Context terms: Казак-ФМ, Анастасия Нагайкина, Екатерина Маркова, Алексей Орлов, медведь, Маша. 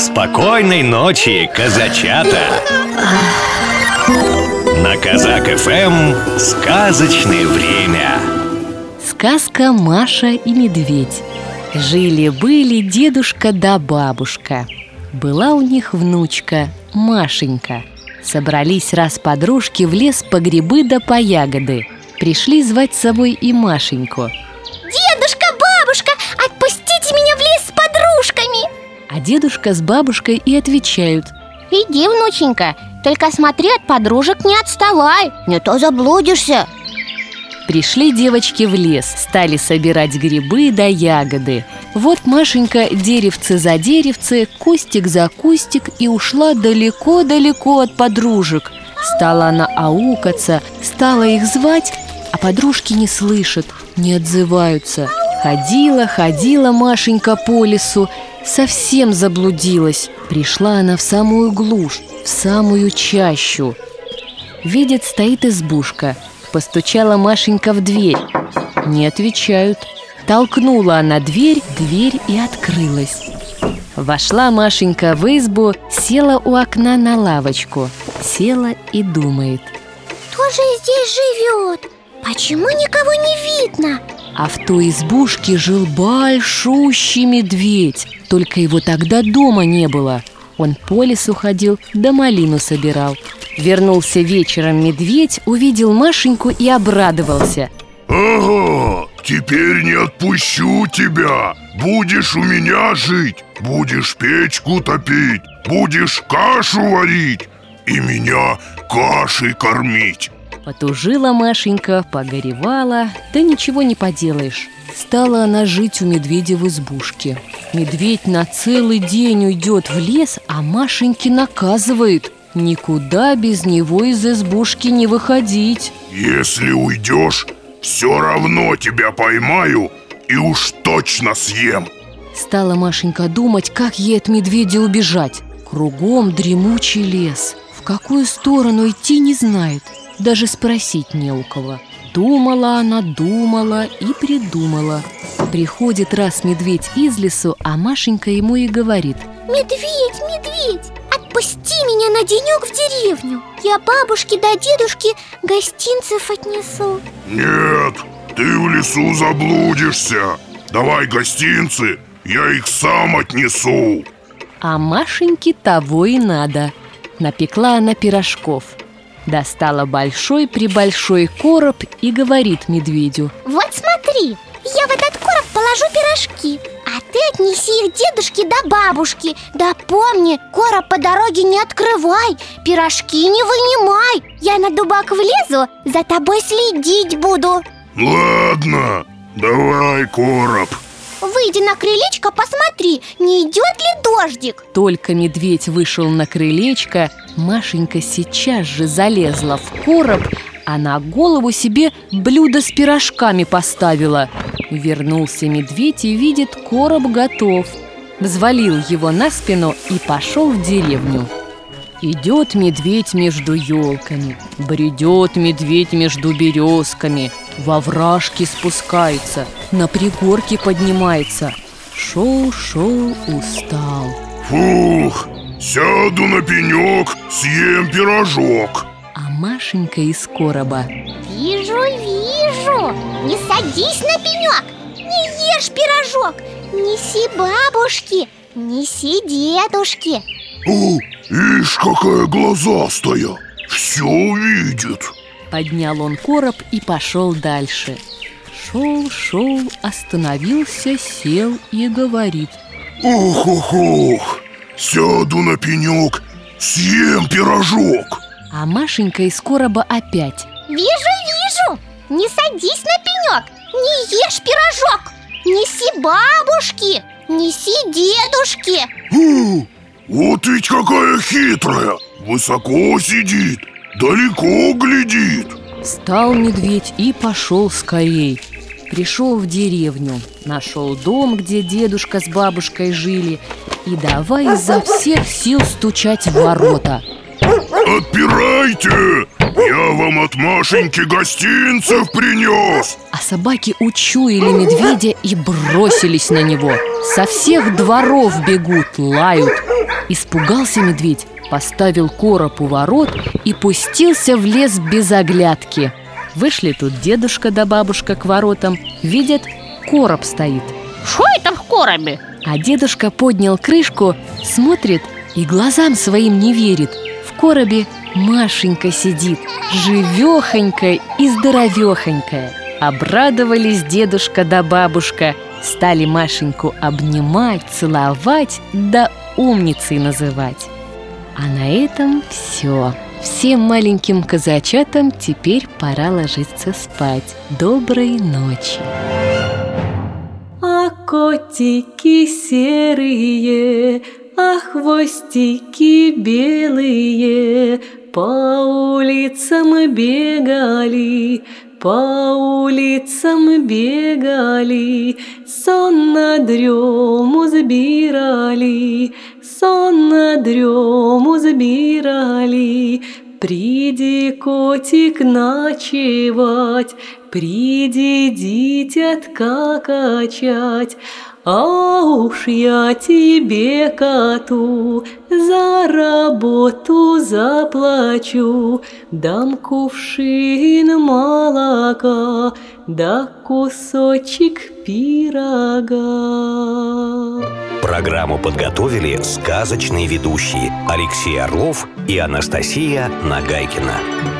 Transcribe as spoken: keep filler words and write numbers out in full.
Спокойной ночи, казачата! На Казак-ФМ сказочное время. Сказка «Маша и медведь». Жили-были дедушка да бабушка. Была у них внучка Машенька. Собрались раз подружки в лес по грибы да по ягоды. Пришли звать с собой и Машеньку. Дедушка, бабушка, отпустите меня в лес с подружками! А дедушка с бабушкой и отвечают: иди, внученька, только смотри, от подружек не отставай, не то заблудишься. Пришли девочки в лес, стали собирать грибы да ягоды. Вот Машенька деревце за деревце, кустик за кустик и ушла далеко-далеко от подружек. Стала она аукаться, стала их звать, а подружки не слышат, не отзываются. Ходила, ходила Машенька по лесу, совсем заблудилась. Пришла она в самую глушь, в самую чащу. Видит, стоит избушка. Постучала Машенька в дверь. Не отвечают. Толкнула она дверь, дверь и открылась. Вошла Машенька в избу, села у окна на лавочку. Села и думает: кто же здесь живет? Почему никого не видно? А в той избушке жил большущий медведь. Только его тогда дома не было. Он по лесу ходил, да малину собирал. Вернулся вечером медведь, увидел Машеньку и обрадовался. Ага, теперь не отпущу тебя. Будешь у меня жить, будешь печку топить, будешь кашу варить и меня кашей кормить. Потужила Машенька, погоревала, да ничего не поделаешь. Стала она жить у медведя в избушке. Медведь на целый день уйдет в лес, а Машеньки наказывает: никуда без него из избушки не выходить. Если уйдешь, все равно тебя поймаю и уж точно съем. Стала Машенька думать, как ей от медведя убежать. Кругом дремучий лес. В какую сторону идти не знает. Даже спросить не у кого. Думала она, думала и придумала. Приходит раз медведь из лесу, а Машенька ему и говорит: медведь, медведь, отпусти меня на денек в деревню. Я бабушке да дедушке гостинцев отнесу. Нет, ты в лесу заблудишься. Давай гостинцы, я их сам отнесу. А Машеньке того и надо. Напекла она пирожков. Достала большой-пребольшой короб и говорит медведю: вот смотри, я в этот короб положу пирожки, а ты отнеси их дедушке да бабушке. Да помни, короб по дороге не открывай, пирожки не вынимай. Я на дубак влезу, за тобой следить буду. Ладно, давай короб. Выйди на крылечко, посмотри, не идет ли дождик. Только медведь вышел на крылечко, Машенька сейчас же залезла в короб, а на голову себе блюдо с пирожками поставила. Вернулся медведь и видит, короб готов. Взвалил его на спину и пошел в деревню. Идет медведь между елками, бредет медведь между березками, во овражки спускается, на пригорки поднимается. Шел-шел, устал. Фух, сяду на пенек, съем пирожок. А Машенька из короба: вижу, вижу, не садись на пенек, не ешь пирожок, неси бабушке, неси дедушке. О, ишь, какая глазастая, все видит. Поднял он короб и пошел дальше. Шел-шел, остановился, сел и говорит: ох-ох-ох, сяду на пенек, съем пирожок. А Машенька из короба опять: вижу-вижу, не садись на пенек, не ешь пирожок, неси бабушке, неси дедушке. Хм, вот ведь какая хитрая, высоко сидит, далеко глядит. Встал медведь и пошел скорей. Пришел в деревню, нашел дом, где дедушка с бабушкой жили, и давай изо всех сил стучать в ворота. Отпирайте! Я вам от Машеньки гостинцев принес! А собаки учуяли медведя и бросились на него. Со всех дворов бегут, лают. Испугался медведь, поставил короб у ворот и пустился в лес без оглядки. Вышли тут дедушка да бабушка к воротам, видят, короб стоит. «Что это в коробе?» А дедушка поднял крышку, смотрит и глазам своим не верит. В коробе Машенька сидит, живехонькая и здоровехонькая. Обрадовались дедушка да бабушка, стали Машеньку обнимать, целовать да умницей называть. А на этом все. Всем маленьким казачатам теперь пора ложиться спать. Доброй ночи. А котики серые, а хвостики белые по улицам бегали, по улицам бегали, сон на дрему забирали, сон на дрему забирали. Приди, котик, ночевать, приди, дитятка, качать. А уж я тебе, коту, за работу заплачу. Дам кувшин молока, да кусочек пирога. Программу подготовили сказочные ведущие Алексей Орлов и Анастасия Нагайкина.